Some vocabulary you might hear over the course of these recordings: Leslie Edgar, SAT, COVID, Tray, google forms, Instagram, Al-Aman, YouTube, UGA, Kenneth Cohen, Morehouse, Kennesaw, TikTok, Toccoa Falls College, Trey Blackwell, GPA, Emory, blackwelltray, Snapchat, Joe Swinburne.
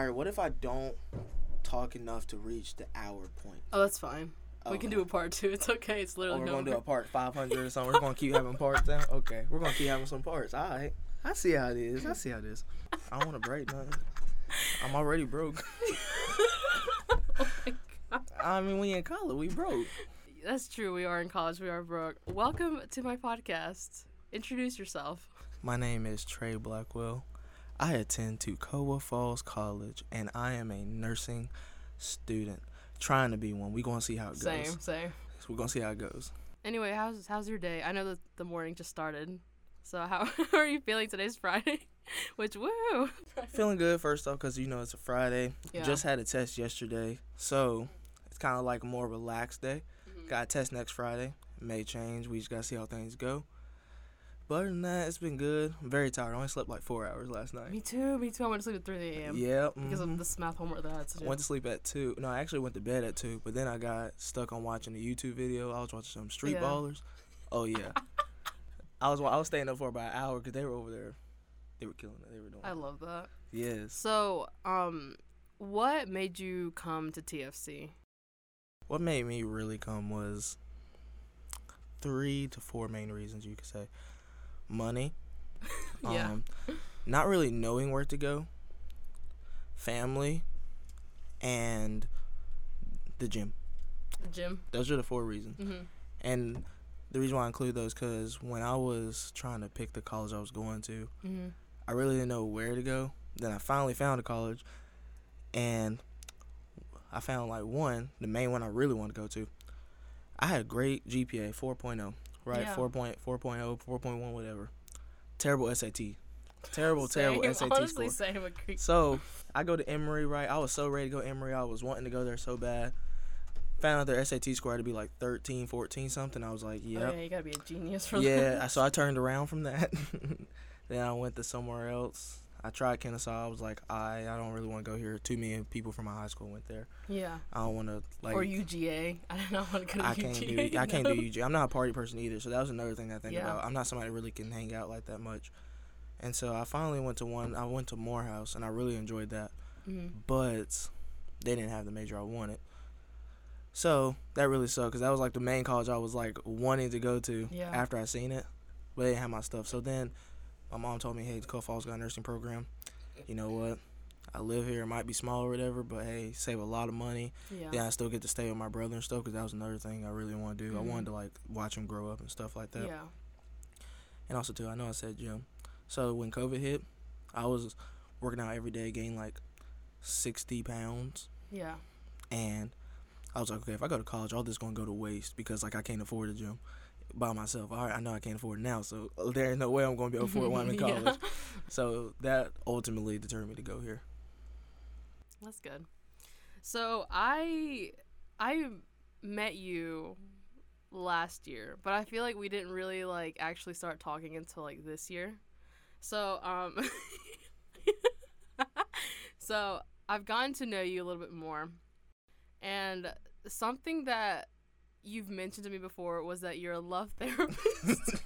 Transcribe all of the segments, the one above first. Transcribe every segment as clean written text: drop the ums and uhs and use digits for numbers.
all right, what if I don't talk enough to reach the hour point? Oh, that's fine. Okay. We can do a part two. It's okay. It's literally we're going to do a part 500 or something. We're going to keep having parts now? Okay. We're going to keep having some parts. All right. I see how it is. I don't want to break nothing. I'm already broke. Oh, my God. I mean, we in college. We broke. That's true. We are in college. We are broke. Welcome to my podcast. Introduce yourself. My name is Trey Blackwell. I attend Toccoa Falls College, and I am a nursing student. Trying to be one. We're going to see how it goes. Same. So we're going to see how it goes. Anyway, how's your day? I know that the morning just started. So how are you feeling? Today's Friday, which, woo! Feeling good, first off, because, you know, it's a Friday. Yeah. Just had a test yesterday, so it's kind of like a more relaxed day. Mm-hmm. Got a test next Friday. May change. We just got to see how things go. But other than that, it's been good. I'm very tired. I only slept like 4 hours last night. Me too. I went to sleep at 3 a.m. Yeah. Mm-hmm. Because of this math homework that I had to do. I went to sleep at 2. No, I actually went to bed at 2, but then I got stuck on watching a YouTube video. I was watching some street ballers. Oh, yeah. I was staying up for about an hour because they were over there. They were killing it. They were doing it. I love that. Yes. So, what made you come to TFC? What made me really come was 3 to 4 main reasons, you could say. Money. Yeah. Not really knowing where to go. Family. And the gym. Those are the 4 reasons. Mm-hmm. And the reason why I include those because when I was trying to pick the college I was going to, mm-hmm. I really didn't know where to go. Then I finally found a college, and I found, like, one, the main one I really wanted to go to. I had a great GPA, 4.0, right? Yeah. 4.0, 4.1, whatever. Terrible SAT. Terrible SAT honestly score. Same with Greek. So I go to Emory, right? I was so ready to go to Emory. I was wanting to go there so bad. Found out their SAT score had to be like 13, 14 something. I was like, yep. Oh, yeah, you gotta be a genius for that. Yeah, so I turned around from that. Then I went to somewhere else. I tried Kennesaw. I was like, I don't really want to go here. 2 million people from my high school went there. Yeah. I don't want to, like. Or UGA. I do not want to go to UGA. I can't do UGA. I'm not a party person either, so that was another thing I think about. I'm not somebody who really can hang out like that much. And so I finally went to one. I went to Morehouse, and I really enjoyed that. Mm-hmm. But they didn't have the major I wanted. So, that really sucked, because that was, like, the main college I was, like, wanting to go to after I seen it. But they didn't have my stuff. So then my mom told me, hey, Toccoa Falls got a nursing program. You know what? I live here. It might be small or whatever, but, hey, save a lot of money. Yeah. Then I still get to stay with my brother and stuff, because that was another thing I really want to do. Mm-hmm. I wanted to, like, watch him grow up and stuff like that. Yeah. And also, too, I know I said gym. So, when COVID hit, I was working out every day, gained, like, 60 pounds. Yeah. And I was like, okay, if I go to college, all this is going to go to waste because, like, I can't afford a gym by myself. All right, I know I can't afford it now, so there is no way I'm going to be able to afford one in college. Yeah. So that ultimately determined me to go here. That's good. So I met you last year, but I feel like we didn't really, like, actually start talking until, like, this year. So, so I've gotten to know you a little bit more. And something that you've mentioned to me before was that you're a love therapist.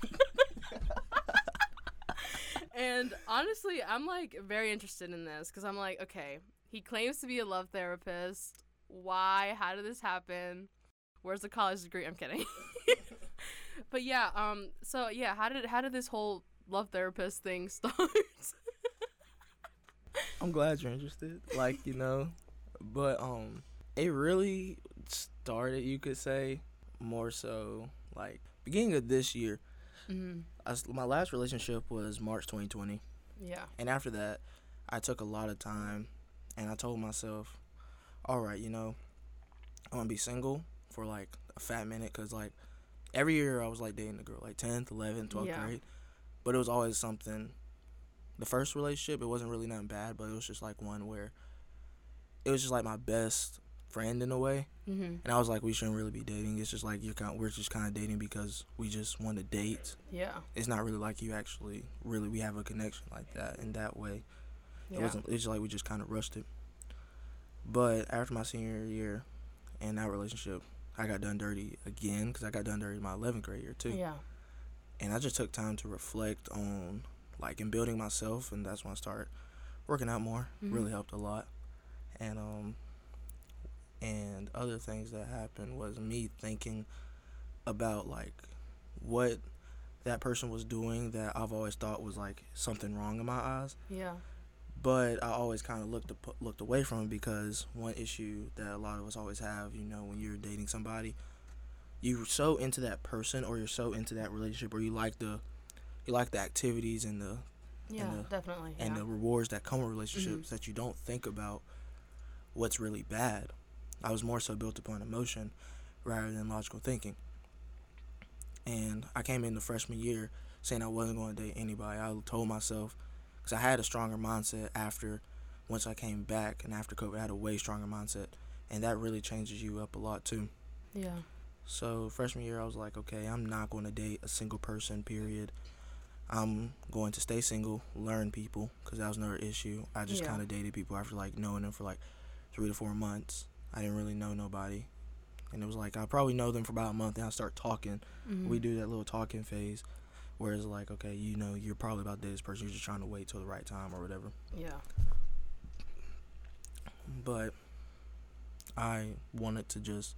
And honestly, I'm, like, very interested in this because I'm like, okay, he claims to be a love therapist. Why? How did this happen? Where's the college degree? I'm kidding. But yeah, so yeah, how did this whole love therapist thing start? I'm glad you're interested. Like, you know, but it really started, you could say, more so, like, beginning of this year. Mm-hmm. My last relationship was March 2020. Yeah. And after that, I took a lot of time, and I told myself, all right, you know, I'm going to be single for, like, a fat minute because, like, every year I was, like, dating a girl, like, 10th, 11th, 12th grade. But it was always something. The first relationship, it wasn't really nothing bad, but it was just, like, one where it was just, like, my best friend in a way. Mm-hmm. And I was like, we shouldn't really be dating. It's just like we're just kind of dating because we just want to date. Yeah. It's not really like you actually really we have a connection like that in that way. Yeah. It's just like we just kind of rushed it. But after my senior year and that relationship, I got done dirty again because I got done dirty my 11th grade year too. Yeah. And I just took time to reflect on like in building myself, and that's when I started working out more. Mm-hmm. Really helped a lot. And other things that happened was me thinking about, like, what that person was doing that I've always thought was, like, something wrong in my eyes. Yeah. But I always kind of looked away from it, because one issue that a lot of us always have, you know, when you're dating somebody, you're so into that person, or you're so into that relationship, or you like the activities and the the rewards that come with relationships, mm-hmm. that you don't think about what's really bad. I was more so built upon emotion rather than logical thinking. And I came in the freshman year saying I wasn't going to date anybody. I told myself, because I had a stronger mindset once I came back, and after COVID, I had a way stronger mindset. And that really changes you up a lot, too. Yeah. So freshman year, I was like, okay, I'm not going to date a single person, period. I'm going to stay single, learn people, because that was another issue. I just kind of dated people after, like, knowing them for, like, 3 to 4 months. I didn't really know nobody. And it was like, I probably know them for about a month, and I start talking. Mm-hmm. We do that little talking phase where it's like, okay, you know, you're probably about to date this person. You're just trying to wait till the right time or whatever. Yeah. But I wanted to just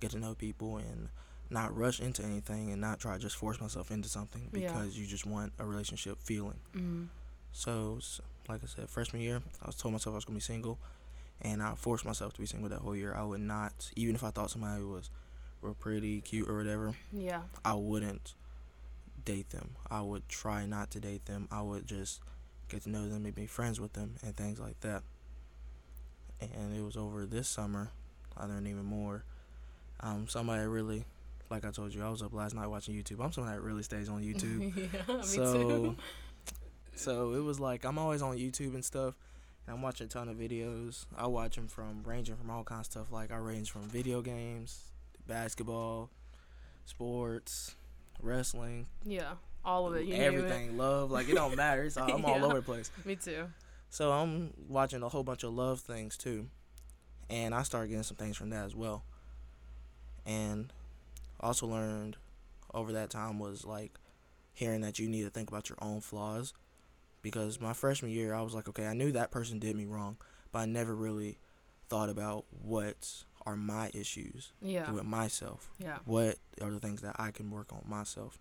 get to know people and not rush into anything, and not try to just force myself into something, because you just want a relationship feeling. Mm-hmm. So, like I said, freshman year, I told myself I was going to be single. And I forced myself to be single that whole year. I would not, even if I thought somebody was real pretty, cute, or whatever, I wouldn't date them. I would try not to date them. I would just get to know them, maybe be friends with them, and things like that. And it was over this summer I learned even more. Somebody that really, like I told you, I was up last night watching YouTube. I'm somebody that really stays on YouTube. Yeah, me too. So it was like, I'm always on YouTube and stuff. And I'm watching a ton of videos. I watch them ranging from all kinds of stuff. Like, I range from video games, basketball, sports, wrestling. Yeah, all of it. You everything, name it. Love. Like, it don't matter. I'm all over the place. Me too. So I'm watching a whole bunch of love things, too. And I started getting some things from that as well. And also learned over that time was, like, hearing that you need to think about your own flaws. Because my freshman year, I was like, okay, I knew that person did me wrong, but I never really thought about what are my issues with myself. Yeah. What are the things that I can work on myself?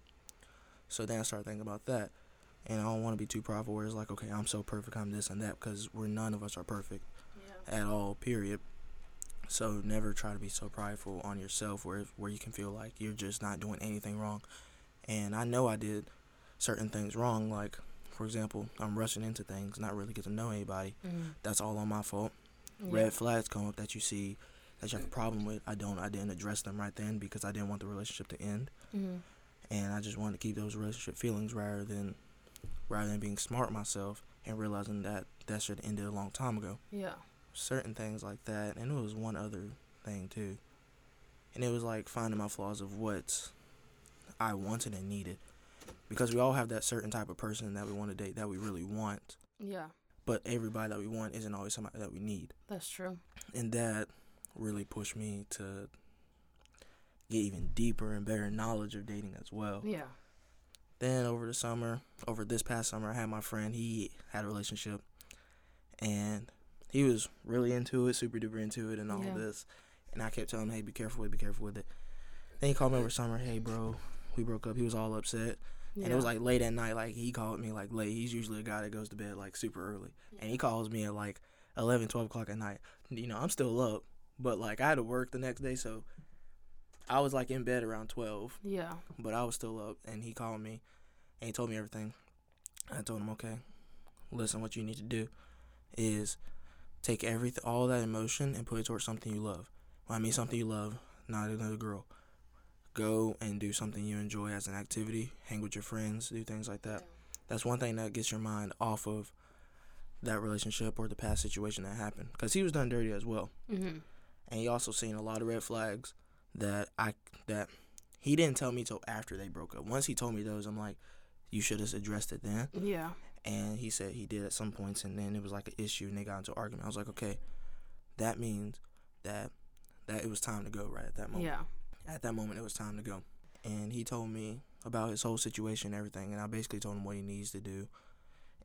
So then I started thinking about that. And I don't want to be too prideful where it's like, okay, I'm so perfect, I'm this and that, because none of us are perfect at all, period. So never try to be so prideful on yourself where you can feel like you're just not doing anything wrong. And I know I did certain things wrong, like, for example, I'm rushing into things, not really get to know anybody. Mm-hmm. That's all on my fault. Yeah. Red flags come up that you see that you have a problem with. I didn't address them right then because I didn't want the relationship to end. Mm-hmm. And I just wanted to keep those relationship feelings rather than being smart myself and realizing that should have ended a long time ago. Yeah. Certain things like that. And it was one other thing, too. And it was like finding my flaws of what I wanted and needed. Because we all have that certain type of person that we want to date, that we really want. Yeah. But everybody that we want isn't always somebody that we need. That's true. And that really pushed me to get even deeper and better knowledge of dating as well. Yeah. Then over this past summer, I had my friend. He had a relationship. And he was really into it, super duper into it and all this. And I kept telling him, hey, be careful with it. Then he called me over summer, hey, bro, we broke up. He was all upset. Yeah. And it was, like, late at night. Like, he called me, like, late. He's usually a guy that goes to bed, like, super early. And he calls me at, like, 11, 12 o'clock at night. You know, I'm still up. But, like, I had to work the next day, so I was, like, in bed around 12. Yeah. But I was still up. And he called me, and he told me everything. I told him, okay, listen, what you need to do is take all that emotion and put it towards something you love. When I mean something you love, not another girl. Go and do something you enjoy as an activity, hang with your friends, do things like that. That's one thing that gets your mind off of that relationship or the past situation that happened. Because he was done dirty as well. Mm-hmm. And he also seen a lot of red flags that he didn't tell me till after they broke up. Once he told me those, I'm like, you should have addressed it then. Yeah. And he said he did at some points, and then it was like an issue, and they got into an argument. I was like, okay, that means that it was time to go right at that moment. Yeah. At that moment, it was time to go. And he told me about his whole situation and everything, and I basically told him what he needs to do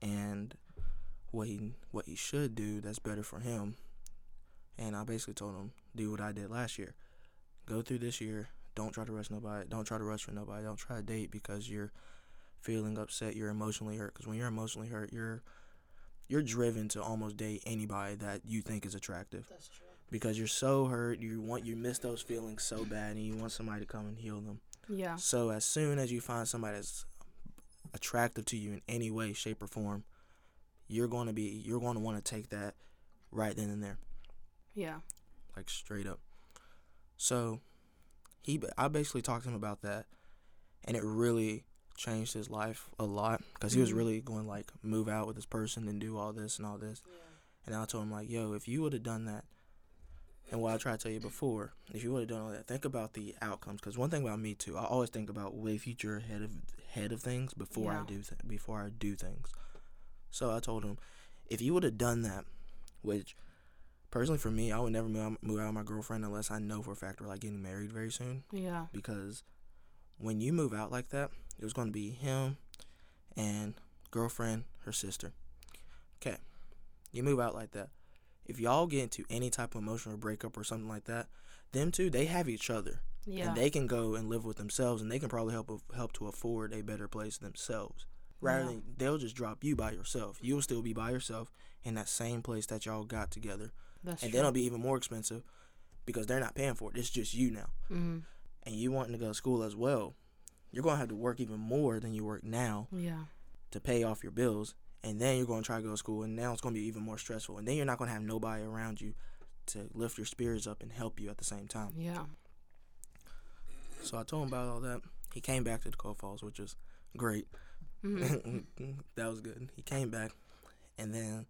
and what he should do that's better for him And I basically told him, do what I did last year. Go through this year. Don't try to rush nobody. Don't try to rush for nobody. Don't try to date because you're feeling upset. You're emotionally hurt. Because when you're emotionally hurt, you're driven to almost date anybody that you think is attractive. That's true. Because you're so hurt. You miss those feelings so bad, and you want somebody to come and heal them. Yeah. So as soon as you find somebody that's attractive to you in any way, shape, or form, you're going to want to take that right then and there. Yeah. Like straight up. So I basically talked to him about that, and it really changed his life a lot because he was really going to, like, move out with this person and do all this and all this. Yeah. And I told him, like, yo, if you would have done that, and what I tried to tell you before, if you would have done all that, think about the outcomes. Because one thing about me, too, I always think about way future ahead of things before, yeah, before I do things. So I told him, if you would have done that, which personally for me, I would never move out with my girlfriend unless I know for a fact we're, like, getting married very soon. Yeah. Because when you move out like that, it was going to be him and girlfriend, her sister. Okay. You move out like that. If y'all get into any type of emotional breakup or something like that, them two, they have each other. Yeah. And they can go and live with themselves, and they can probably help to afford a better place themselves. Rather than they'll just drop you by yourself. You'll still be by yourself in that same place that y'all got together. That's and true. Then it'll be even more expensive because they're not paying for it. It's just you now. Mm-hmm. And you wanting to go to school as well, you're going to have to work even more than you work now, yeah, to pay off your bills. And then you're going to try to go to school, and now it's going to be even more stressful. And then you're not going to have nobody around you to lift your spirits up and help you at the same time. Yeah. So I told him about all that. He came back to Toccoa Falls, which is great. Mm-hmm. That was good. He came back, and then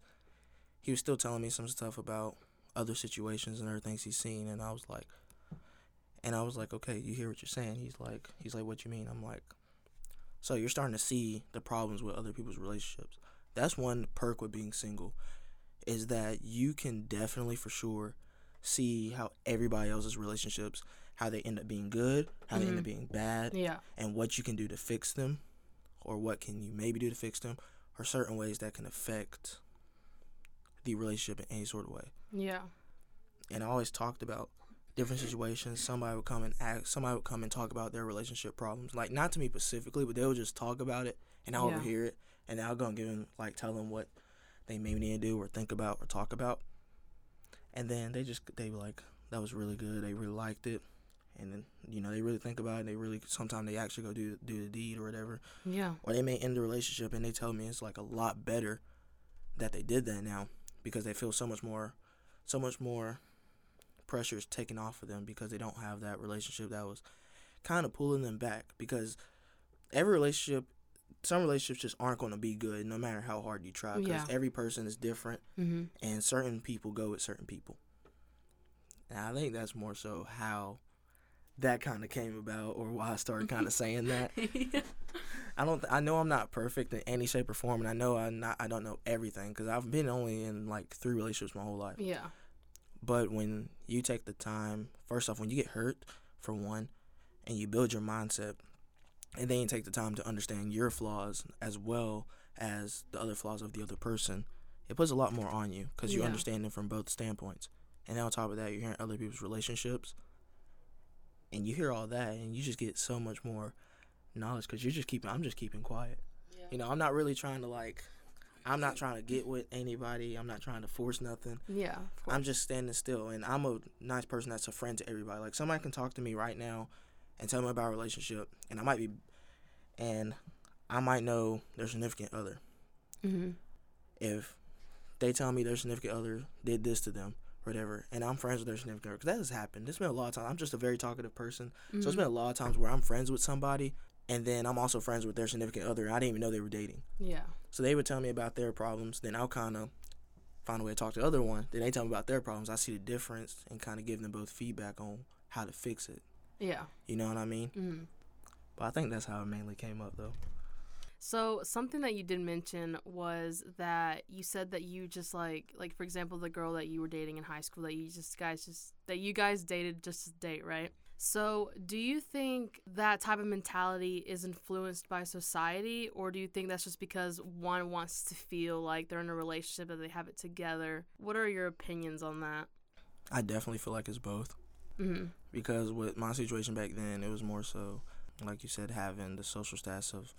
he was still telling me some stuff about other situations and other things he's seen. And I was like, okay, you hear what you're saying? He's like, what you mean? I'm like, so you're starting to see the problems with other people's relationships. That's one perk with being single, is that you can definitely for sure see how everybody else's relationships, how they end up being good, how they end up being bad, yeah, and what you can do to fix them, or what can you maybe do to fix them, or certain ways that can affect the relationship in any sort of way. Yeah. And I always talked about different situations. Somebody would come and talk about their relationship problems, like not to me specifically, but they would just talk about it, and I'll overhear it, and I'll go and tell them what they maybe need to do or think about or talk about, and then they were like, that was really good, they really liked it, and then they really think about it, and they really sometimes they actually go do the deed or whatever, yeah, or they may end the relationship and they tell me it's like a lot better that they did that now because they feel so much more. Pressure is taken off of them because they don't have that relationship that was kind of pulling them back, because some relationships just aren't going to be good no matter how hard you try, because every person is different, and certain people go with certain people. And I think that's more so how that kind of came about, or why I started kind of saying that. Yeah. I know I'm not perfect in any shape or form, and I know I don't know everything, because I've been only in like 3 relationships my whole life. Yeah. But when you take the time, first off, when you get hurt, for one, and you build your mindset, and then you take the time to understand your flaws as well as the other flaws of the other person, it puts a lot more on you because you understand them from both standpoints. And then on top of that, you're hearing other people's relationships, and you hear all that, and you just get so much more knowledge because I'm just keeping quiet. Yeah. I'm not really trying to, like, I'm not trying to get with anybody. I'm not trying to force nothing. Yeah, of course. I'm just standing still, and I'm a nice person that's a friend to everybody. Like, somebody can talk to me right now and tell me about a relationship, and I might know their significant other. Mm-hmm. If they tell me their significant other did this to them, whatever, and I'm friends with their significant other, because that has happened. It's been a lot of times. I'm just a very talkative person, so it's been a lot of times where I'm friends with somebody, and then I'm also friends with their significant other, and I didn't even know they were dating. Yeah. So they would tell me about their problems. Then I'll kind of find a way to talk to the other one. Then they tell me about their problems. I see the difference and kind of give them both feedback on how to fix it. Yeah. You know what I mean? Mm-hmm. But I think that's how it mainly came up, though. So something that you did mention was that you said that you just, like for example, the girl that you were dating in high school that you guys dated just to date, right? So do you think that type of mentality is influenced by society, or do you think that's just because one wants to feel like they're in a relationship, that they have it together? What are your opinions on that? I definitely feel like it's both. Mm-hmm. Because with my situation back then, it was more so, like you said, having the social stats of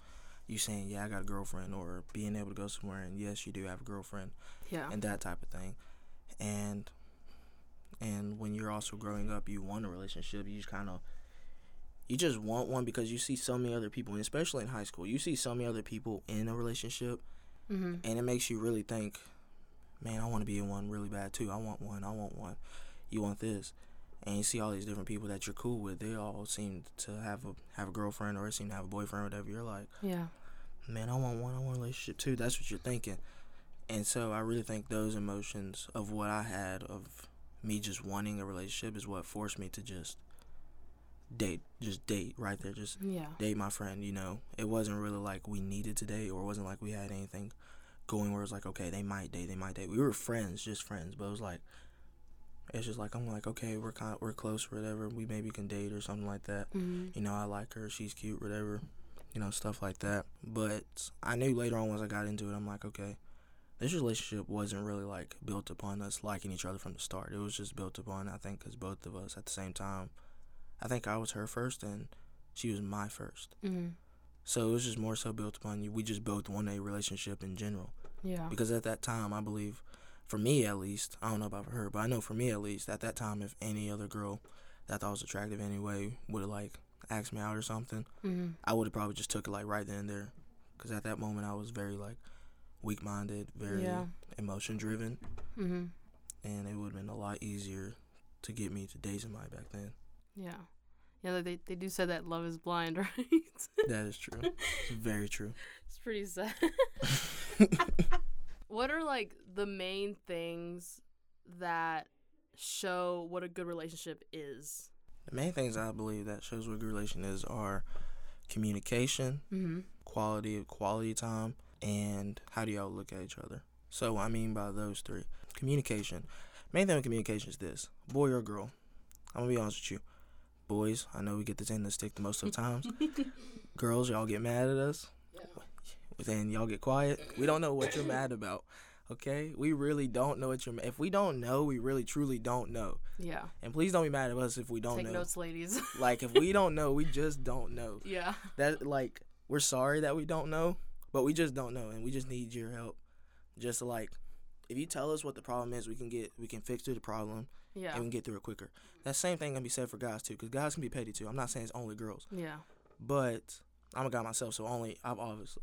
you saying, yeah, I got a girlfriend, or being able to go somewhere and, yes, you do have a girlfriend, yeah, and that type of thing. And when you're also growing up, you want a relationship. You just kind of, you just want one because you see so many other people, and especially in high school, you see so many other people in a relationship, mm-hmm. and it makes you really think, man, I want to be in one really bad too. I want one. You want this. And you see all these different people that you're cool with. They all seem to have a girlfriend, or seem to have a boyfriend, or whatever. You're like, yeah, man, I want one. I want a relationship too. That's what you're thinking. And so I really think those emotions of what I had of me just wanting a relationship is what forced me to just date right there. Just date my friend, you know. It wasn't really like we needed to date, or it wasn't like we had anything going where it was like, okay, they might date. We were friends, just friends, but it was like, it's just like, I'm like, okay, we're close or whatever. We maybe can date or something like that. Mm-hmm. You know, I like her. She's cute, whatever. You know, stuff like that. But I knew later on once I got into it, I'm like, okay, this relationship wasn't really, like, built upon us liking each other from the start. It was just built upon, I think, because both of us at the same time, I think I was her first and she was my first. Mm-hmm. So it was just more so built upon you. We just both wanted a relationship in general. Yeah. Because at that time, I believe, for me at least, I don't know about her, but I know for me at least, at that time, if any other girl that I thought was attractive anyway would have, like, asked me out or something, mm-hmm. I would have probably just took it, like, right then and there. Because at that moment, I was very, like, weak-minded, very emotion-driven. Mm-hmm. And it would have been a lot easier to get me to date somebody back then. Yeah. Yeah, they do say that love is blind, right? That is true. It's very true. It's pretty sad. What are, like, the main things that show what a good relationship is? The main things I believe that shows what a good relation is are communication, mm-hmm. quality time, and how do y'all look at each other. So, I mean by those three. Communication. Main thing with communication is this. Boy or girl, I'm going to be honest with you. Boys, I know we get this end of the stick most of the times. Girls, y'all get mad at us. Yeah. Then y'all get quiet. We don't know what you're mad about, okay? We really don't know what you're mad about. If we don't know, we really, truly don't know. Yeah. And please don't be mad at us if we don't know. Take notes, ladies. Like, if we don't know, we just don't know. Yeah. That, like, we're sorry that we don't know, but we just don't know, and we just need your help. Just, like, if you tell us what the problem is, we can fix through the problem, yeah, and we can get through it quicker. That same thing can be said for guys, too, because guys can be petty, too. I'm not saying it's only girls. Yeah. But I'm a guy myself, so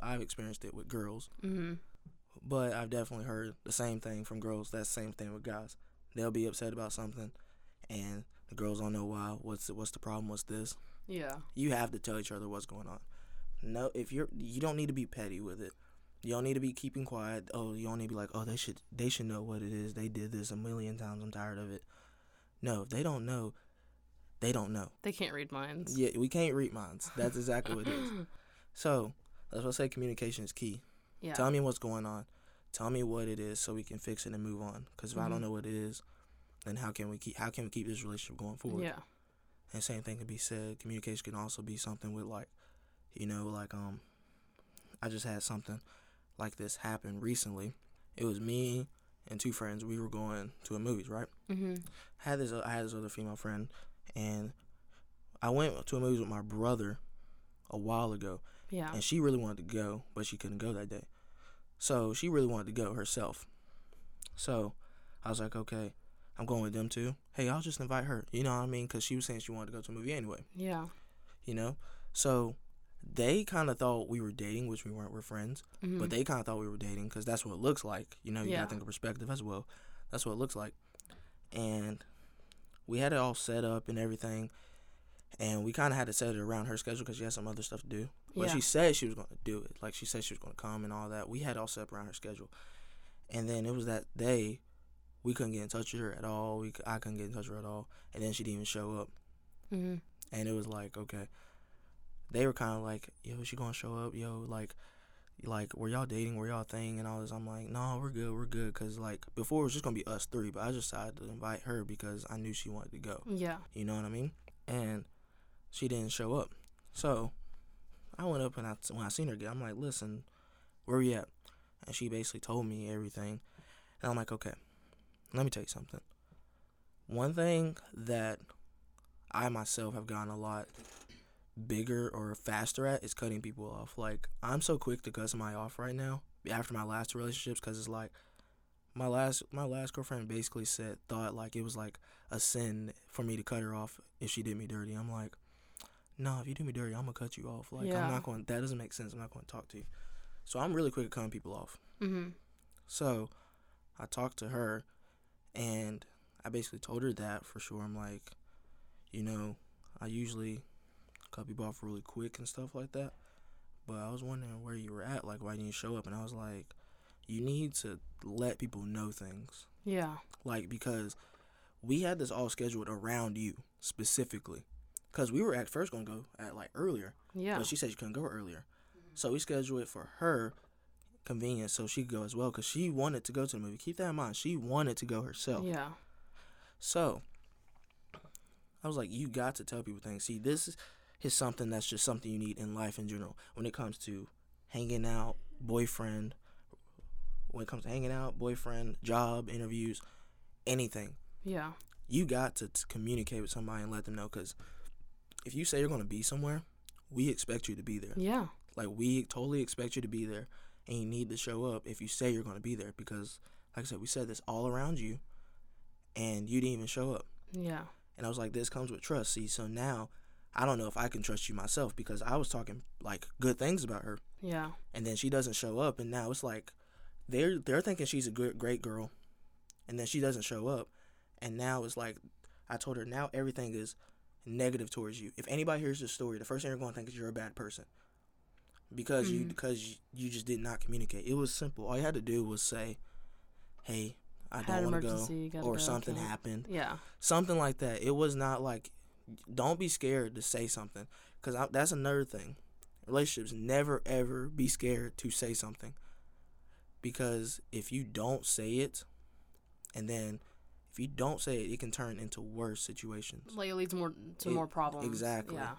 I've experienced it with girls, mm-hmm. but I've definitely heard the same thing from girls. That same thing with guys. They'll be upset about something, and the girls don't know why. What's the problem? What's this? Yeah. You have to tell each other what's going on. No, if you don't need to be petty with it. You don't need to be keeping quiet. Oh, you don't need to be like, oh, they should know what it is. They did this a million times. I'm tired of it. No, if they don't know, they don't know. They can't read minds. Yeah, we can't read minds. That's exactly what it is. So, that's what I say, communication is key. Yeah. Tell me what's going on. Tell me what it is so we can fix it and move on. Because if mm-hmm. I don't know what it is, then how can we keep this relationship going forward? Yeah. And same thing can be said. Communication can also be something with, like, you know, like, I just had something like this happen recently. It was me and two friends. We were going to a movie, right? Mm-hmm. I had this other female friend. And I went to a movie with my brother a while ago. Yeah. And she really wanted to go, but she couldn't go that day. So she really wanted to go herself. So I was like, okay, I'm going with them too. Hey, I'll just invite her. You know what I mean? Because she was saying she wanted to go to a movie anyway. Yeah. You know? So they kind of thought we were dating, which we weren't. We're friends. Mm-hmm. But they kind of thought we were dating because that's what it looks like. You know, you got to think of perspective as well. That's what it looks like. And we had it all set up and everything, and we kind of had to set it around her schedule because she had some other stuff to do. But she said she was going to do it. Like, she said she was going to come and all that. We had it all set up around her schedule. And then it was that day we couldn't get in touch with her at all. I couldn't get in touch with her at all. And then she didn't even show up. Mm-hmm. And it was like, okay. They were kind of like, yo, is she going to show up? Yo, like, were y'all dating? Were y'all thing? And all this. I'm like, no, we're good. Because, like, before it was just going to be us three, but I just decided to invite her because I knew she wanted to go. Yeah. You know what I mean? And she didn't show up. So I went up, and when I seen her again, I'm like, listen, where we at? And she basically told me everything. And I'm like, okay, let me tell you something. One thing that I myself have gotten a lot bigger or faster at is cutting people off. Like, I'm so quick to cut somebody off right now after my last relationships, because it's like my last girlfriend basically thought like it was like a sin for me to cut her off if she did me dirty. I'm like, no, if you do me dirty, I'm gonna cut you off. Like, yeah. I'm not going. That doesn't make sense. I'm not going to talk to you. So I'm really quick at cutting people off. Mm-hmm. So I talked to her, and I basically told her that for sure. I'm like, you know, I usually cut people off really quick and stuff like that, but I was wondering where you were at. Like, why didn't you show up? And I was like, you need to let people know things. Yeah. Like, because we had this all scheduled around you specifically. Because we were at first going to go at, like, earlier. Yeah. But she said she couldn't go earlier. Mm-hmm. So we scheduled it for her convenience so she could go as well, because she wanted to go to the movie. Keep that in mind. She wanted to go herself. Yeah. So I was like, you got to tell people things. See, this is something that's just something you need in life in general. When it comes to hanging out, boyfriend, job, interviews, anything. Yeah. You got to communicate with somebody and let them know, because if you say you're going to be somewhere, we expect you to be there. Yeah. Like, we totally expect you to be there, and you need to show up if you say you're going to be there, because, like I said, we said this all around you, and you didn't even show up. Yeah. And I was like, this comes with trust. See, so now I don't know if I can trust you myself, because I was talking, like, good things about her. Yeah. And then she doesn't show up, and now it's like they're thinking she's a good, great girl, and then she doesn't show up, and now it's like I told her, now everything is negative towards you. If anybody hears this story, the first thing you're going to think is you're a bad person, because you just did not communicate. It was simple. All you had to do was say, hey, I don't want to go, or something happened. Yeah, something like that. It was not like, don't be scared to say something, because that's another thing. Relationships, never ever be scared to say something, because if you don't say it, and then if you don't say it, it can turn into worse situations. Like, it leads more problems. Exactly. Yeah.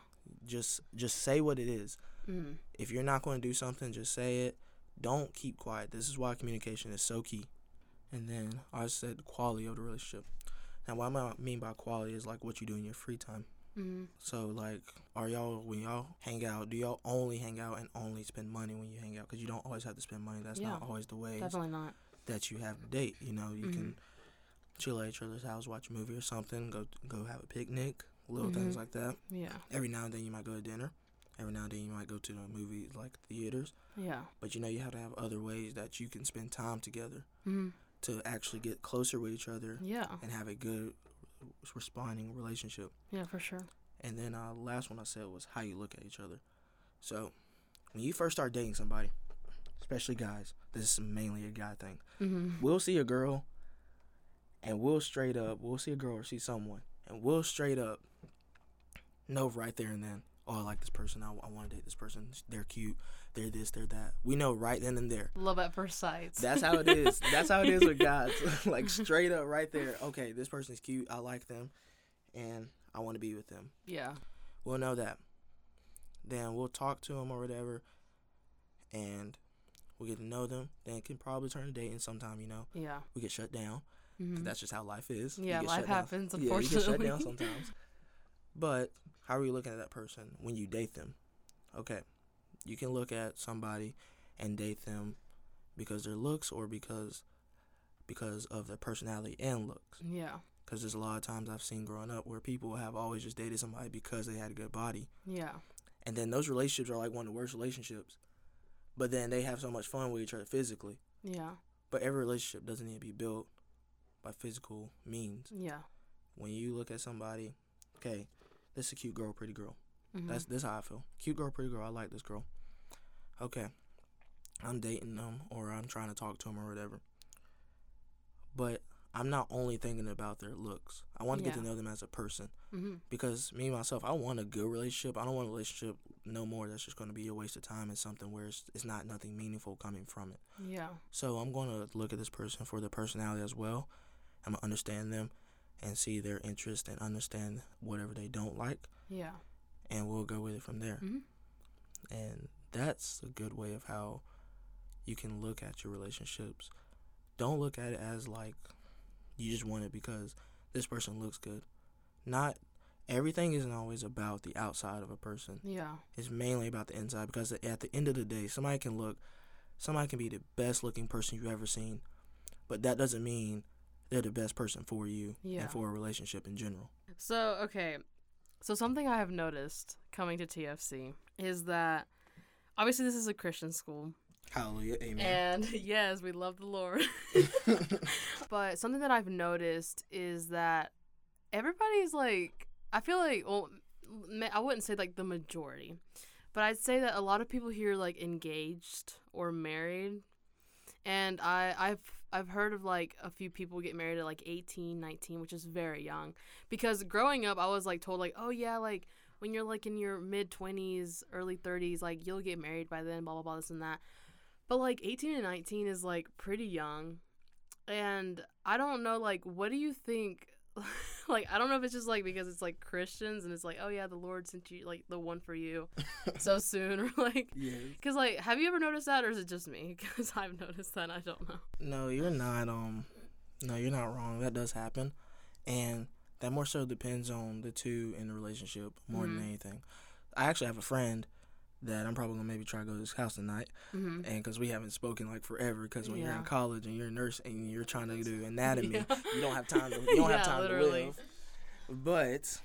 Just say what it is. Mm-hmm. If you're not going to do something, just say it. Don't keep quiet. This is why communication is so key. And then I said quality of the relationship. Now, what I mean by quality is, like, what you do in your free time. Mm-hmm. So, like, when y'all hang out, do y'all only hang out and only spend money when you hang out? Because you don't always have to spend money. That's not always the way that you have to date. You know, you can chill at each other's house, watch a movie or something, go have a picnic, little things like that. Yeah. Every now and then you might go to dinner. Every now and then you might go to the movies, like theaters. Yeah. But, you know, you have to have other ways that you can spend time together to actually get closer with each other and have a good responding relationship. Yeah, for sure. And then last one I said was how you look at each other. So when you first start dating somebody, especially guys, this is mainly a guy thing. Mm-hmm. We'll see a girl. And we'll see a girl or see someone, and we'll straight up know right there and then, oh, I like this person, I want to date this person, they're cute, they're this, they're that. We know right then and there. Love at first sight. That's how it is. That's how it is with guys. Like, straight up right there, okay, this person's cute, I like them, and I want to be with them. Yeah. We'll know that. Then we'll talk to them or whatever, and we'll get to know them. Then it can probably turn to dating sometime, you know. Yeah. We get shut down. Mm-hmm. That's just how life is. Yeah, life happens, unfortunately. Yeah, you get shut down sometimes. But how are you looking at that person when you date them? Okay, you can look at somebody and date them because their looks or because of their personality and looks. Yeah. Because there's a lot of times I've seen growing up where people have always just dated somebody because they had a good body. Yeah. And then those relationships are like one of the worst relationships. But then they have so much fun with each other physically. Yeah. But every relationship doesn't need to be built by physical means. Yeah. When you look at somebody, okay, this is a cute girl, pretty girl. Mm-hmm. That's how I feel. Cute girl, pretty girl, I like this girl. Okay, I'm dating them or I'm trying to talk to them or whatever. But I'm not only thinking about their looks. I want to get to know them as a person. Mm-hmm. Because me, myself, I want a good relationship. I don't want a relationship no more that's just going to be a waste of time and something where it's not nothing meaningful coming from it. Yeah. So I'm going to look at this person for their personality as well. I'm going to understand them and see their interest and understand whatever they don't like. Yeah. And we'll go with it from there. Mm-hmm. And that's a good way of how you can look at your relationships. Don't look at it as like you just want it because this person looks good. Not everything isn't always about the outside of a person. Yeah. It's mainly about the inside, because at the end of the day, somebody can be the best looking person you've ever seen, but that doesn't mean they're the best person for you and for a relationship in general. So, okay. So something I have noticed coming to TFC is that obviously this is a Christian school. Hallelujah. Amen. And yes, we love the Lord. But something that I've noticed is that everybody's like, I feel like, well, I wouldn't say like the majority, but I'd say that a lot of people here are like engaged or married. And I've heard of like a few people get married at like 18, 19, which is very young. Because growing up, I was like told like, oh yeah, like when you're like in your mid 20s, early 30s, like you'll get married by then, blah, blah, blah, this and that. But like 18 and 19 is like pretty young. And I don't know, like, what do you think? Like, I don't know if it's just like because it's like Christians and it's like, oh yeah, the Lord sent you like the one for you so soon, or like, because like, have you ever noticed that, or is it just me? Because I've noticed that and I don't know. No, you're not wrong. That does happen, and that more so depends on the two in the relationship more than anything. I actually have a friend that I'm probably gonna maybe try to go to his house tonight, and because we haven't spoken like forever. Because when you're in college and you're a nurse and you're trying to do anatomy, you don't have time. To live. But,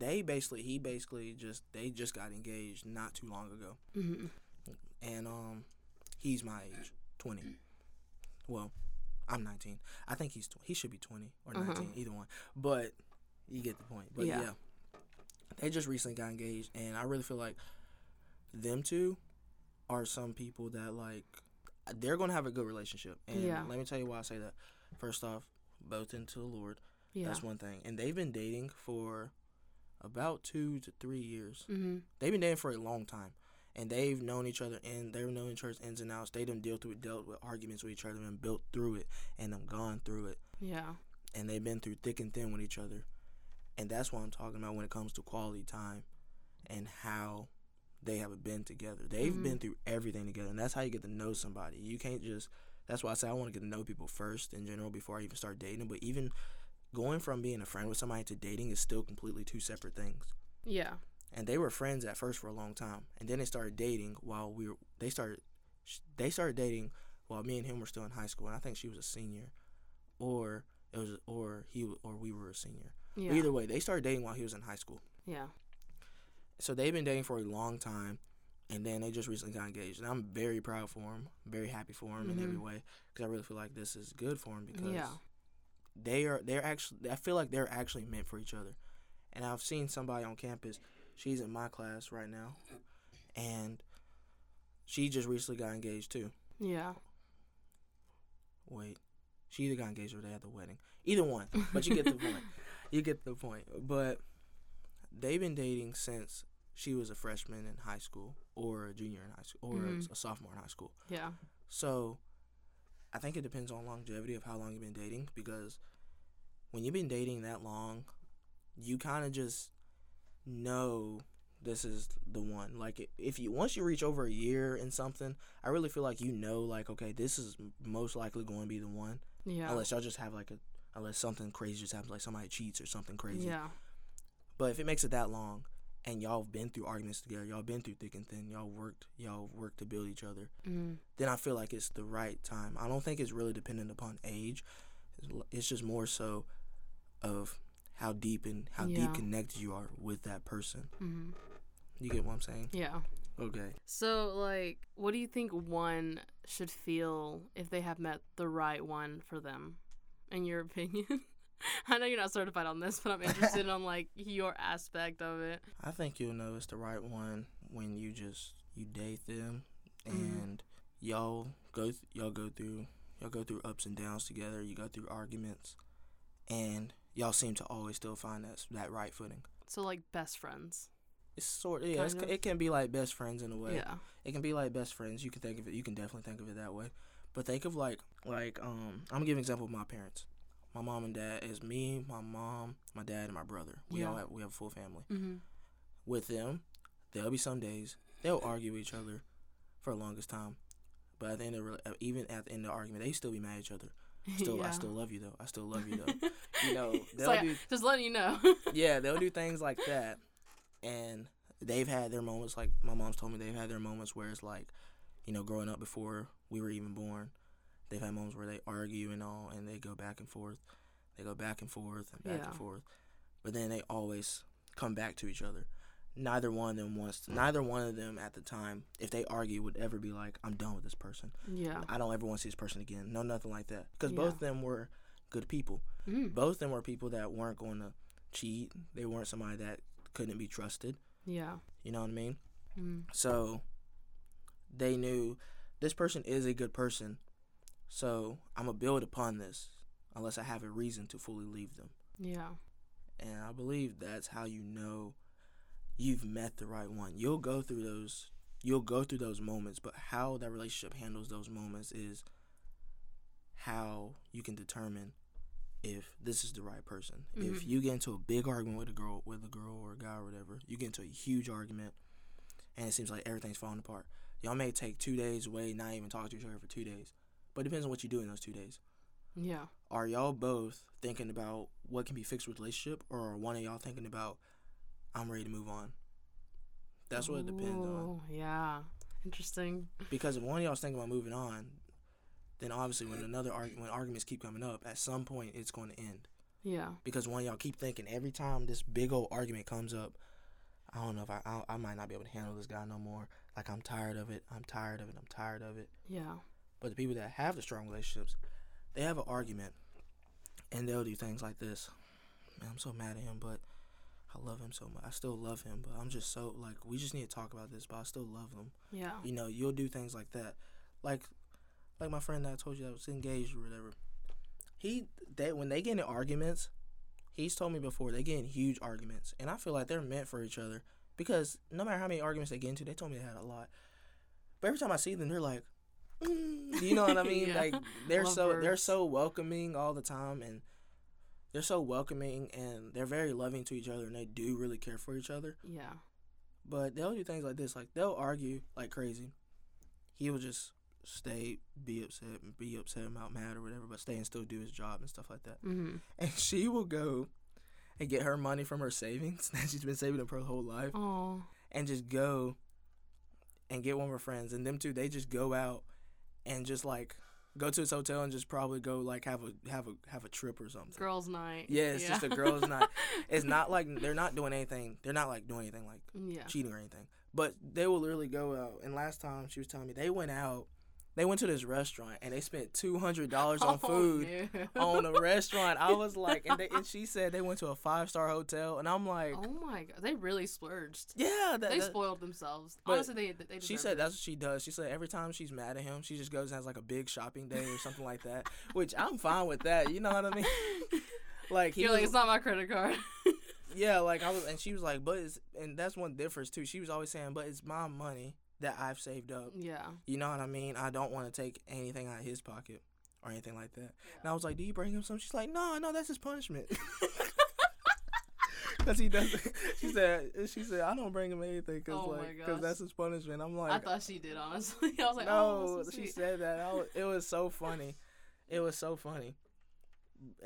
they just got engaged not too long ago, and he's my age, 20. Well, I'm 19. I think he should be 20 or 19, either one. But you get the point. But yeah. They just recently got engaged, and I really feel like them two are some people that, like, they're going to have a good relationship. And let me tell you why I say that. First off, both into the Lord. Yeah. That's one thing. And they've been dating for about 2 to 3 years. Mm-hmm. They've been dating for a long time. And they've known each other, and they've known each other's ins and outs. They done dealt with arguments with each other and built through it, and them gone through it. Yeah. And they've been through thick and thin with each other. And that's what I'm talking about when it comes to quality time and how they have been together. They've been through everything together, and that's how you get to know somebody. You can't just – that's why I say I want to get to know people first in general before I even start dating. But even going from being a friend with somebody to dating is still completely two separate things. Yeah. And they were friends at first for a long time, and then they started dating while they started dating while me and him were still in high school, and I think she was a senior or we were a senior. Yeah. Either way, they started dating while he was in high school. Yeah. So they've been dating for a long time, and then they just recently got engaged. And I'm very proud for him, very happy for him in every way, because I really feel like this is good for him because I feel like they're actually meant for each other. And I've seen somebody on campus, she's in my class right now, and she just recently got engaged too. Yeah. Wait. She either got engaged or they had the wedding. Either one, but you get the point. You get the point. But they've been dating since she was a freshman in high school or a junior in high school or a sophomore in high school. Yeah. So I think it depends on longevity of how long you've been dating, because when you've been dating that long, you kind of just know this is the one. Like, once you reach over a year in something, I really feel like you know, like, okay, this is most likely going to be the one. Yeah. Unless y'all just have unless something crazy just happens, like somebody cheats or something crazy. Yeah. But if it makes it that long, and y'all have been through arguments together, y'all been through thick and thin, y'all worked to build each other, then I feel like it's the right time. I don't think it's really dependent upon age. It's just more so of how deep and how deep connected you are with that person. Mm-hmm. You get what I'm saying? Yeah. Okay. So, like, what do you think one should feel if they have met the right one for them, in your opinion? I know you're not certified on this, but I'm interested on, like, your aspect of it. I think you'll know it's the right one when you date them, and y'all go through ups and downs together. You go through arguments, and y'all seem to always still find that right footing. So, like, best friends. It's it can be like best friends in a way. Yeah. It can be like best friends. You can definitely think of it that way. But think of I'm gonna give an example of my parents. My mom and dad is me, my mom, my dad, and my brother. We all have a full family. Mm-hmm. With them, there'll be some days they'll argue with each other for the longest time. But even at the end of the argument, they still be mad at each other. I still love you though. You know, they'll like, do, just letting you know. Yeah, they'll do things like that. And they've had their moments, like my mom's told me, they've had their moments where it's like, you know, growing up before we were even born, they've had moments where they argue and all, and they go back and forth. They go back and forth and back and forth. But then they always come back to each other. Neither one of them wants to, neither one of them at the time, if they argue, would ever be like, I'm done with this person. Yeah. I don't ever want to see this person again. No, nothing like that. Because both of them were good people. Mm. Both of them were people that weren't going to cheat. They weren't somebody that couldn't be trusted. Yeah. You know what I mean? Mm. So they knew this person is a good person. So I'm going to build upon this unless I have a reason to fully leave them. Yeah. And I believe that's how you know you've met the right one. You'll go through those moments, but how that relationship handles those moments is how you can determine if this is the right person. Mm-hmm. If you get into a big argument with a girl or a guy or whatever, you get into a huge argument and it seems like everything's falling apart. Y'all may take 2 days away, not even talk to each other for 2 days. But it depends on what you do in those 2 days. Yeah. Are y'all both thinking about what can be fixed with relationship, or are one of y'all thinking about I'm ready to move on? That's what it depends on. Yeah. Interesting. Because if one of y'all's thinking about moving on, then obviously when arguments keep coming up, at some point it's going to end. Yeah. Because one of y'all keep thinking every time this big old argument comes up, I don't know if I might not be able to handle this guy no more. Like, I'm tired of it. I'm tired of it. I'm tired of it. Yeah. But the people that have the strong relationships, they have an argument and they'll do things like this. Man, I'm so mad at him, but I love him so much. I still love him, but I'm just so, like, we just need to talk about this, but I still love him. Yeah. You know, you'll do things like that. Like my friend that I told you that was engaged or whatever. When they get into arguments, he's told me before, they get in huge arguments. And I feel like they're meant for each other because no matter how many arguments they get into, they told me they had a lot. But every time I see them, they're like, you know what I mean? Yeah. Like, they're so welcoming all the time, and they're so welcoming, and they're very loving to each other, and they do really care for each other. Yeah. But they'll do things like this. Like, they'll argue like crazy. He will just stay, be upset about mad or whatever, but stay and still do his job and stuff like that. Mm-hmm. And she will go and get her money from her savings that she's been saving up her whole life. Aww. And just go and get one of her friends. And them two, they just go out and just, like, go to his hotel and just probably go, like, have a trip or something. Girls' night. Yeah, it's just a girls' night. It's not like they're not doing anything. They're not, like, doing anything, like, cheating or anything. But they will literally go out. And last time she was telling me they went out. They went to this restaurant, and they spent $200 on food on a restaurant. I was like, and she said they went to a 5-star hotel, and I'm like. Oh, my God. They really splurged. Yeah. They spoiled themselves. Honestly, they She said that's what she does. She said every time she's mad at him, she just goes and has, like, a big shopping day or something like that, which I'm fine with that. You know what I mean? Like, you're like, it's not my credit card. Yeah, like, I was, and she was like, but it's, and that's one difference, too. She was always saying, but it's my money that I've saved up. Yeah. You know what I mean? I don't want to take anything out of his pocket or anything like that. Yeah. And I was like, do you bring him some? She's like, no, that's his punishment. Because he doesn't. She said, I don't bring him anything because that's his punishment. I'm like. I thought she did, honestly. I was like, no, that's so sweet. She said that. It was so funny. It was so funny.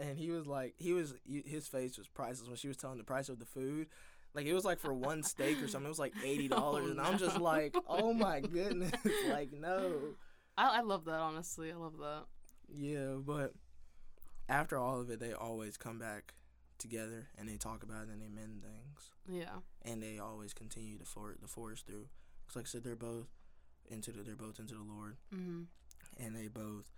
And he was like, his face was priceless when she was telling the price of the food. Like, it was, like, for one steak or something. It was, like, $80. And I'm just like, oh, my goodness. Like, no. I love that, honestly. I love that. Yeah, but after all of it, they always come back together, and they talk about it, and they mend things. Yeah. And they always continue to forge through. Because, like I said, they're both into the Lord. Mm-hmm. And they both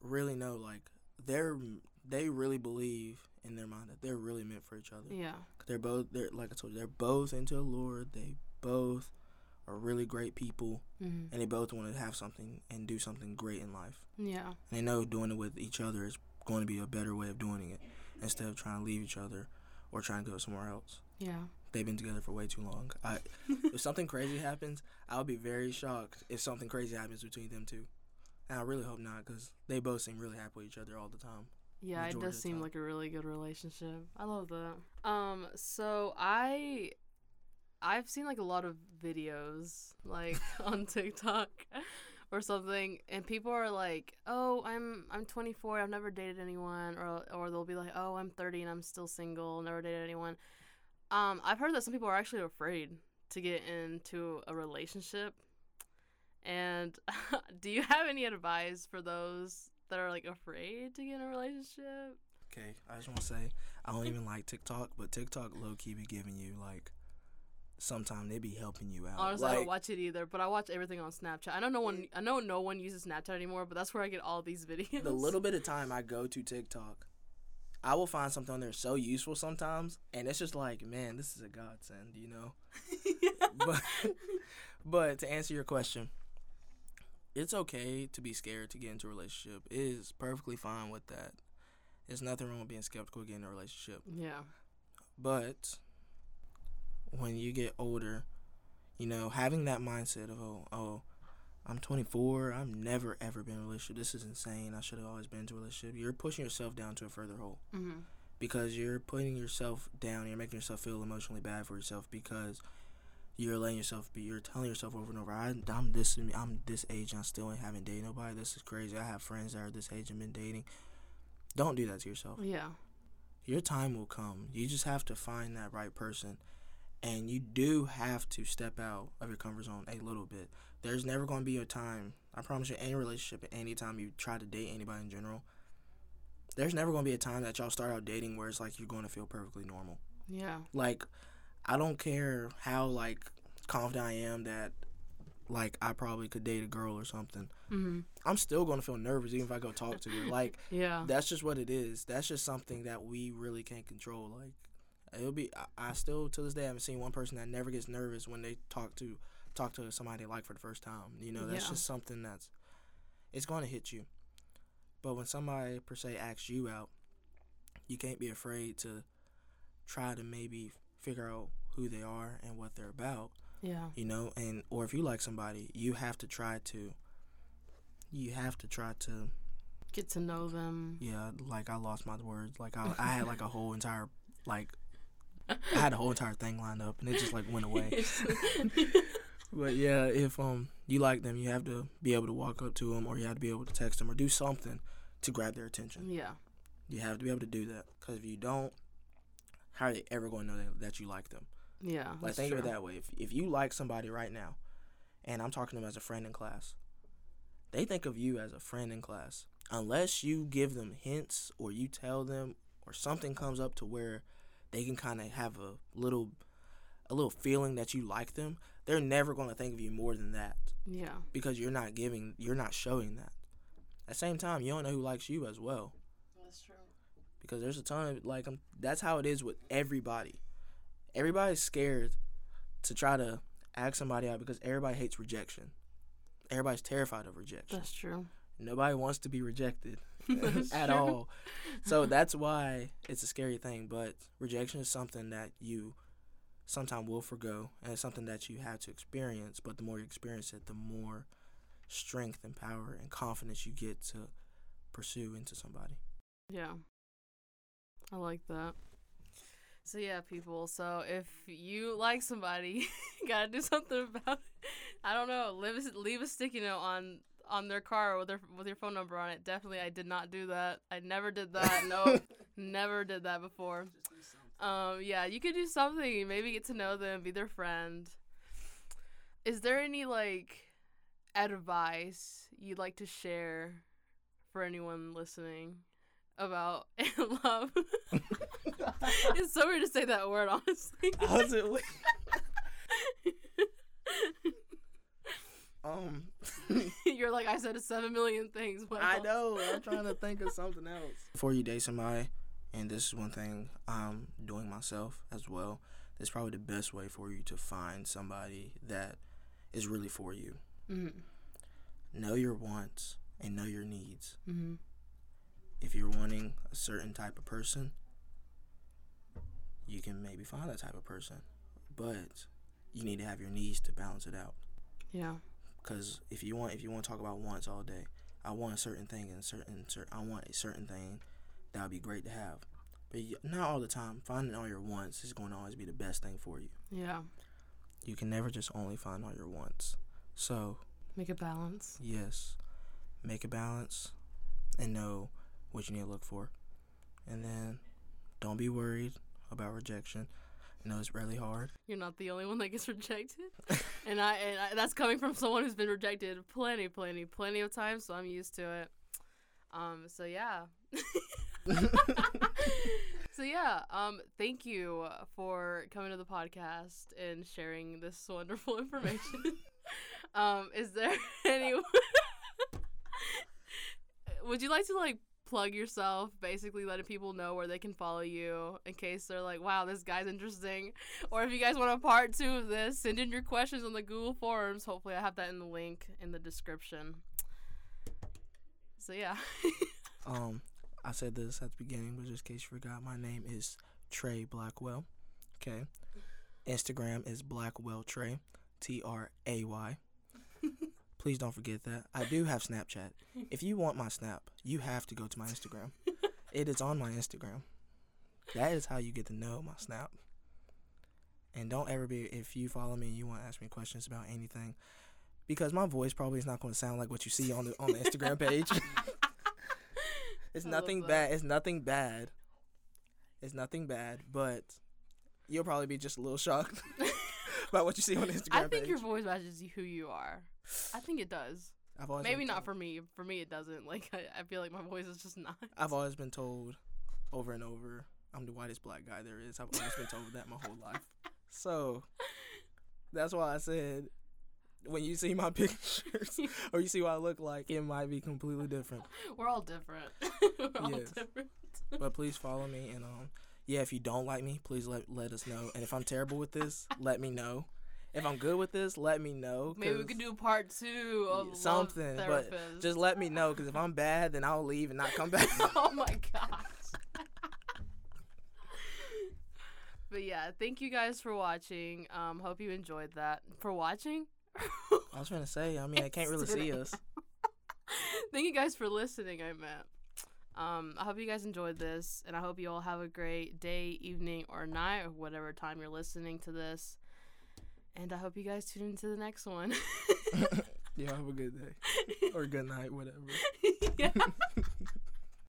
really know, like, they really believe in their mind that they're really meant for each other. Yeah. They're like I told you, they're both into the Lord. They both are really great people. Mm-hmm. And they both want to have something and do something great in life. Yeah. And they know doing it with each other is going to be a better way of doing it instead of trying to leave each other or trying to go somewhere else. Yeah. They've been together for way too long. If something crazy happens, I'll be very shocked if something crazy happens between them two. And I really hope not, because they both seem really happy with each other all the time. Yeah, it does seem like a really good relationship. I love that. So I've seen, like, a lot of videos, like, on TikTok or something, and people are like, oh, I'm 24, I've never dated anyone, or they'll be like, oh, I'm 30 and I'm still single, never dated anyone. I've heard that some people are actually afraid to get into a relationship. And do you have any advice for those that are, like, afraid to get in a relationship? Okay, I just want to say, I don't even like TikTok, but TikTok low-key be giving you, like, sometimes they be helping you out. Honestly, I don't watch it either, but I watch everything on Snapchat. I know no one uses Snapchat anymore, but that's where I get all these videos. The little bit of time I go to TikTok, I will find something on there so useful sometimes, and it's just like, man, this is a godsend, you know? Yeah. But to answer your question, it's okay to be scared to get into a relationship. It is perfectly fine with that. There's nothing wrong with being skeptical of getting a relationship. Yeah. But when you get older, you know, having that mindset of, oh, I'm 24. I've never, ever been in a relationship. This is insane. I should have always been into a relationship. You're pushing yourself down to a further hole. Mm-hmm. Because you're putting yourself down. You're making yourself feel emotionally bad for yourself because you're letting yourself be, you're telling yourself over and over, I'm this age and I still haven't dated nobody. This is crazy. I have friends that are this age and been dating. Don't do that to yourself. Yeah. Your time will come. You just have to find that right person. And you do have to step out of your comfort zone a little bit. There's never going to be a time, I promise you, any relationship, any time you try to date anybody in general, there's never going to be a time that y'all start out dating where it's like you're going to feel perfectly normal. Yeah. Like, I don't care how, like, confident I am that, like, I probably could date a girl or something. Mm-hmm. I'm still going to feel nervous even if I go talk to her. Like, yeah. That's just what it is. That's just something that we really can't control. Like, it'll be, I still, to this day, haven't seen one person that never gets nervous when they talk to somebody they like for the first time. You know, that's just something that's, it's going to hit you. But when somebody, per se, asks you out, you can't be afraid to try to maybe figure out who they are and what they're about. Yeah. You know, and, or if you like somebody, you have to try to get to know them. Yeah, like, I lost my words. Like, I had, like, a whole entire, like, I had a whole entire thing lined up, and it just, like, went away. But, yeah, if you like them, you have to be able to walk up to them, or you have to be able to text them, or do something to grab their attention. Yeah. You have to be able to do that, because if you don't, how are they ever going to know that you like them? Yeah, like, think of it that way. If you like somebody right now, and I'm talking to them as a friend in class, they think of you as a friend in class. Unless you give them hints, or you tell them, or something comes up to where they can kind of have a little feeling that you like them, they're never going to think of you more than that. Yeah. Because you're not showing that. At the same time, you don't know who likes you as well. That's true. Because there's a ton of, like, that's how it is with everybody. Everybody's scared to try to ask somebody out because everybody hates rejection. Everybody's terrified of rejection. That's true. Nobody wants to be rejected at all. So that's why it's a scary thing. But rejection is something that you sometimes will forgo, and it's something that you have to experience. But the more you experience it, the more strength and power and confidence you get to pursue into somebody. Yeah. I like that. So, yeah, people. So, if you like somebody, you got to do something about it. I don't know. Leave a sticky note on their car with your phone number on it. Definitely, I did not do that. I never did that. No, never did that before. Yeah, you could do something. Maybe get to know them, be their friend. Is there any, like, advice you'd like to share for anyone listening about love? It's so weird to say that word, honestly. How's it weird? You're like, I said 7 million things. Well, I know. I'm trying to think of something else. Before you date somebody, and this is one thing I'm doing myself as well, it's probably the best way for you to find somebody that is really for you. Mm-hmm. Know your wants and know your needs. Mm-hmm. If you're wanting a certain type of person, you can maybe find that type of person, but you need to have your needs to balance it out. Yeah. Because if you want to talk about wants all day, I want a certain thing and I want a certain thing that would be great to have, but not all the time. Finding all your wants is going to always be the best thing for you. Yeah. You can never just only find all your wants. So Make a balance. Yes. Make a balance and know what you need to look for. And then don't be worried about rejection. I know it's really hard. You're not the only one that gets rejected. and that's coming from someone who's been rejected plenty of times, so I'm used to it. So, yeah. So, yeah, thank you for coming to the podcast and sharing this wonderful information. Is there any... Would you like to, plug yourself, basically letting people know where they can follow you in case they're like, wow, this guy's interesting, or if you guys want a part 2 of this, send in your questions on the Google Forms. Hopefully I have that in the link in the description. So yeah. I said this at the beginning, but just in case you forgot, my name is Trey Blackwell. Okay. Instagram is blackwelltray, Tray. Please don't forget that. I do have Snapchat. If you want my Snap, you have to go to my Instagram. It is on my Instagram. That is how you get to know my Snap. And don't ever be, if you follow me and you want to ask me questions about anything, because my voice probably is not going to sound like what you see on the Instagram page. It's nothing bad, but you'll probably be just a little shocked by what you see on the Instagram page. I think your voice matches who you are. I think it does. Maybe not for me. For me, it doesn't. I feel like my voice is just not. I've always been told over and over, I'm the whitest black guy there is. I've always been told that my whole life. So that's why I said when you see my pictures or you see what I look like, it might be completely different. We're all different. But please follow me. And, if you don't like me, please let us know. And if I'm terrible with this, let me know. If I'm good with this, let me know. Maybe we could do part 2 of something, but just let me know, because if I'm bad, then I'll leave and not come back. Oh my gosh! But yeah, thank you guys for watching. Hope you enjoyed that. For watching? I was trying to say. I mean, I can't really see us. Thank you guys for listening. I meant. I hope you guys enjoyed this, and I hope you all have a great day, evening, or night, or whatever time you're listening to this. And I hope you guys tune into the next one. Yeah, have a good day. Or good night, whatever. Yeah.